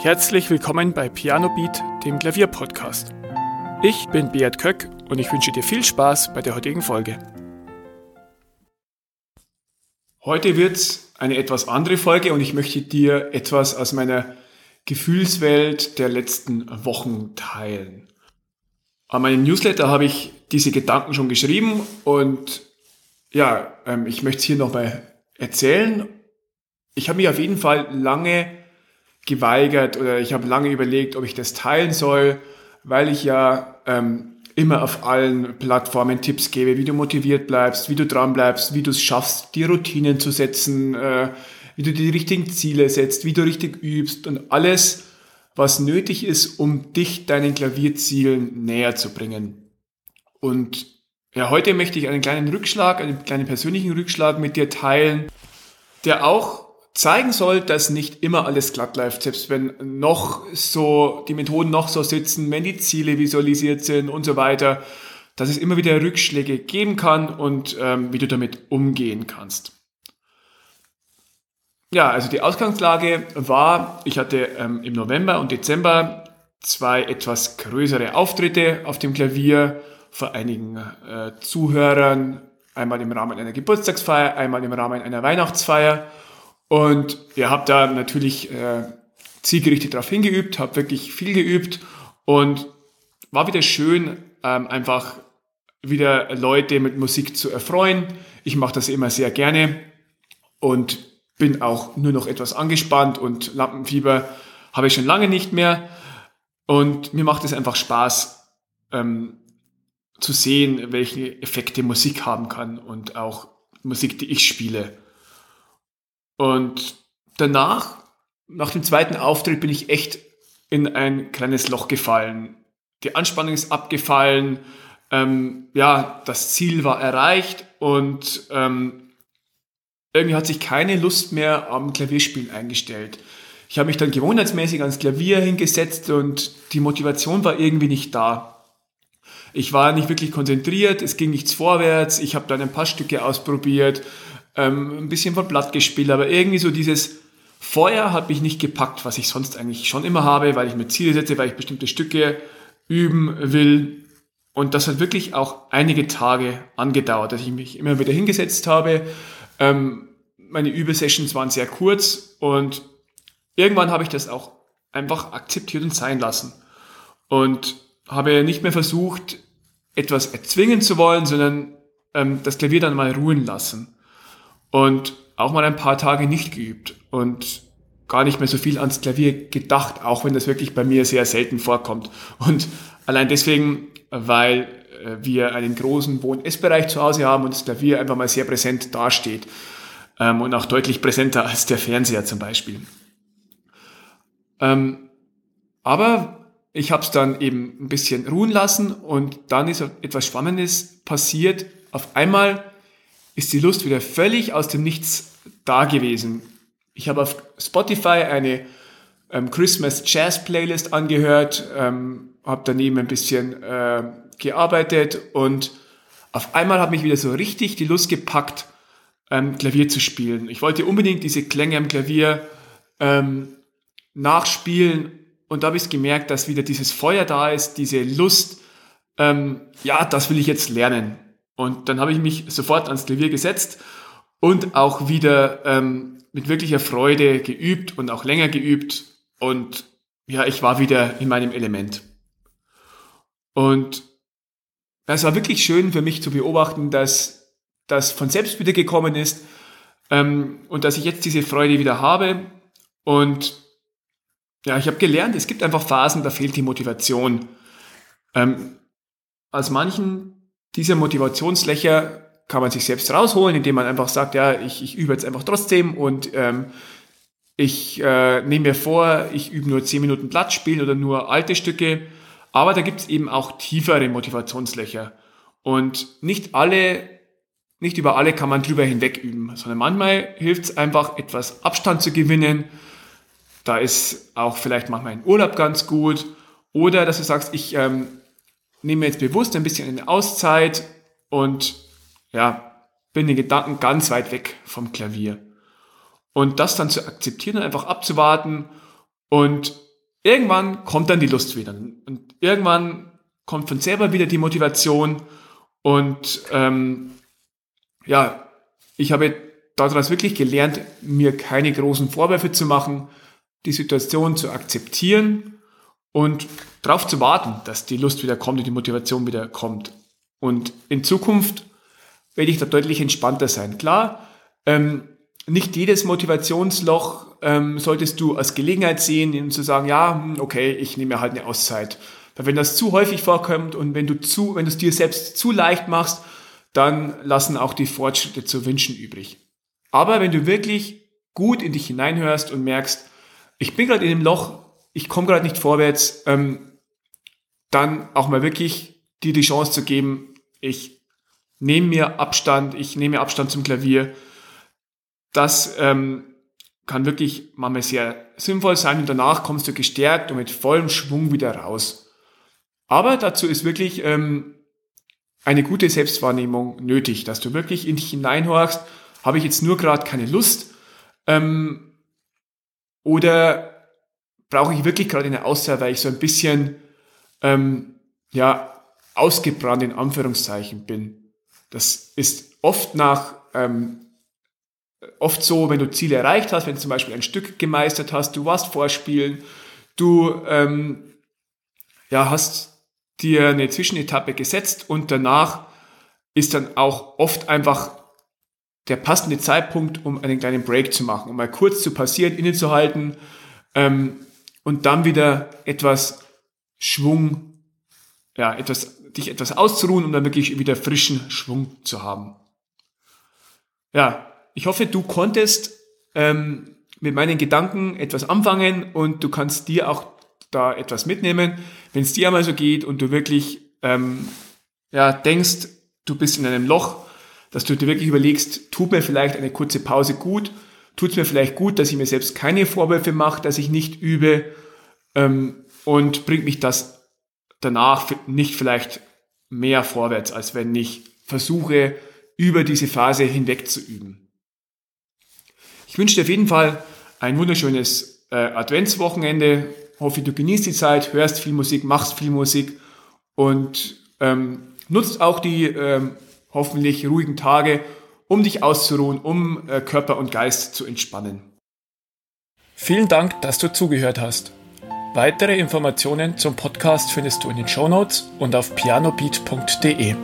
Herzlich willkommen bei Piano Beat, dem Klavierpodcast. Ich bin Beat Köck und ich wünsche dir viel Spaß bei der heutigen Folge. Heute wird's eine etwas andere Folge und ich möchte dir etwas aus meiner Gefühlswelt der letzten Wochen teilen. An meinem Newsletter habe ich diese Gedanken schon geschrieben und ja, ich möchte es hier nochmal erzählen. Ich habe mich auf jeden Fall lange geweigert oder ich habe lange überlegt, ob ich das teilen soll, weil ich ja immer auf allen Plattformen Tipps gebe, wie du motiviert bleibst, wie du dran bleibst, wie du es schaffst, die Routinen zu setzen, wie du die richtigen Ziele setzt, wie du richtig übst und alles, was nötig ist, um dich deinen Klavierzielen näher zu bringen. Und ja, heute möchte ich einen kleinen persönlichen Rückschlag mit dir teilen, der auch zeigen soll, dass nicht immer alles glatt läuft, selbst wenn die Methoden noch so sitzen, wenn die Ziele visualisiert sind und so weiter, dass es immer wieder Rückschläge geben kann und wie du damit umgehen kannst. Ja, also die Ausgangslage war, ich hatte im November und Dezember zwei etwas größere Auftritte auf dem Klavier vor einigen Zuhörern, einmal im Rahmen einer Geburtstagsfeier, einmal im Rahmen einer Weihnachtsfeier. Und ich habe da natürlich zielgerichtet darauf hingeübt, habe wirklich viel geübt und war wieder schön, einfach wieder Leute mit Musik zu erfreuen. Ich mache das immer sehr gerne und bin auch nur noch etwas angespannt und Lampenfieber habe ich schon lange nicht mehr. Und mir macht es einfach Spaß, zu sehen, welche Effekte Musik haben kann und auch Musik, die ich spiele. Und danach, nach dem zweiten Auftritt, bin ich echt in ein kleines Loch gefallen. Die Anspannung ist abgefallen, das Ziel war erreicht und irgendwie hat sich keine Lust mehr am Klavierspielen eingestellt. Ich habe mich dann gewohnheitsmäßig ans Klavier hingesetzt und die Motivation war irgendwie nicht da. Ich war nicht wirklich konzentriert, es ging nichts vorwärts, ich habe dann ein paar Stücke ausprobiert, ein bisschen von Blatt gespielt, aber irgendwie so dieses Feuer hat mich nicht gepackt, was ich sonst eigentlich schon immer habe, weil ich mir Ziele setze, weil ich bestimmte Stücke üben will. Und das hat wirklich auch einige Tage angedauert, dass ich mich immer wieder hingesetzt habe. Meine Übesessions waren sehr kurz und irgendwann habe ich das auch einfach akzeptiert und sein lassen. Und habe nicht mehr versucht, etwas erzwingen zu wollen, sondern das Klavier dann mal ruhen lassen. Und auch mal ein paar Tage nicht geübt und gar nicht mehr so viel ans Klavier gedacht, auch wenn das wirklich bei mir sehr selten vorkommt. Und allein deswegen, weil wir einen großen Wohn- und Essbereich zu Hause haben und das Klavier einfach mal sehr präsent dasteht und auch deutlich präsenter als der Fernseher zum Beispiel. Aber ich habe es dann eben ein bisschen ruhen lassen und dann ist etwas Spannendes passiert. Auf einmal ist die Lust wieder völlig aus dem Nichts da gewesen. Ich habe auf Spotify eine Christmas Jazz Playlist angehört, habe daneben ein bisschen gearbeitet und auf einmal hat mich wieder so richtig die Lust gepackt, Klavier zu spielen. Ich wollte unbedingt diese Klänge am Klavier nachspielen und da habe ich gemerkt, dass wieder dieses Feuer da ist, diese Lust, das will ich jetzt lernen. Und dann habe ich mich sofort ans Klavier gesetzt und auch wieder mit wirklicher Freude geübt und auch länger geübt. Und ja, ich war wieder in meinem Element. Und es war wirklich schön für mich zu beobachten, dass das von selbst wieder gekommen ist und dass ich jetzt diese Freude wieder habe. Und ja, ich habe gelernt, es gibt einfach Phasen, da fehlt die Motivation. Aus manchen diese Motivationslöcher kann man sich selbst rausholen, indem man einfach sagt, ja, ich übe jetzt einfach trotzdem und ich nehme mir vor, ich übe nur 10 Minuten Blatt spielen oder nur alte Stücke. Aber da gibt es eben auch tiefere Motivationslöcher. Und nicht über alle kann man drüber hinweg üben, sondern manchmal hilft es einfach, etwas Abstand zu gewinnen. Da ist auch vielleicht manchmal ein Urlaub ganz gut. Oder dass du sagst, ich nehme jetzt bewusst ein bisschen eine Auszeit und ja, bin den Gedanken ganz weit weg vom Klavier. Und das dann zu akzeptieren und einfach abzuwarten und Irgendwann kommt dann die Lust wieder und irgendwann kommt von selber wieder die Motivation und ich habe daraus wirklich gelernt, mir keine großen Vorwürfe zu machen, die Situation zu akzeptieren und darauf zu warten, dass die Lust wieder kommt und die Motivation wieder kommt. Und in Zukunft werde ich da deutlich entspannter sein. Klar, nicht jedes Motivationsloch solltest du als Gelegenheit sehen, um zu sagen, ja, okay, ich nehme mir halt eine Auszeit. Weil wenn das zu häufig vorkommt und wenn du es dir selbst zu leicht machst, dann lassen auch die Fortschritte zu wünschen übrig. Aber wenn du wirklich gut in dich hineinhörst und merkst, ich bin gerade in dem Loch, ich komme gerade nicht vorwärts, dann auch mal wirklich dir die Chance zu geben, ich nehme mir Abstand zum Klavier. Das kann wirklich manchmal sehr sinnvoll sein und danach kommst du gestärkt und mit vollem Schwung wieder raus. Aber dazu ist wirklich eine gute Selbstwahrnehmung nötig, dass du wirklich in dich hineinhörst, habe ich jetzt nur gerade keine Lust oder brauche ich wirklich gerade eine Auszeit, weil ich so ein bisschen ausgebrannt in Anführungszeichen bin. Das ist oft oft so, wenn du Ziele erreicht hast, wenn du zum Beispiel ein Stück gemeistert hast, du warst vorspielen, du hast dir eine Zwischenetappe gesetzt und danach ist dann auch oft einfach der passende Zeitpunkt, um einen kleinen Break zu machen, um mal kurz zu passieren, innezuhalten und dann wieder etwas Schwung, dich etwas auszuruhen, um dann wirklich wieder frischen Schwung zu haben. Ja, ich hoffe, du konntest mit meinen Gedanken etwas anfangen und du kannst dir auch da etwas mitnehmen. Wenn es dir einmal so geht und du wirklich denkst, du bist in einem Loch, dass du dir wirklich überlegst, tut mir vielleicht eine kurze Pause gut, tut es mir vielleicht gut, dass ich mir selbst keine Vorwürfe mache, dass ich nicht übe und bringt mich das danach nicht vielleicht mehr vorwärts, als wenn ich versuche, über diese Phase hinweg zu üben. Ich wünsche dir auf jeden Fall ein wunderschönes Adventswochenende. Hoffe, du genießt die Zeit, hörst viel Musik, machst viel Musik und nutzt auch die hoffentlich ruhigen Tage, um dich auszuruhen, um Körper und Geist zu entspannen. Vielen Dank, dass du zugehört hast. Weitere Informationen zum Podcast findest du in den Shownotes und auf pianobeat.de.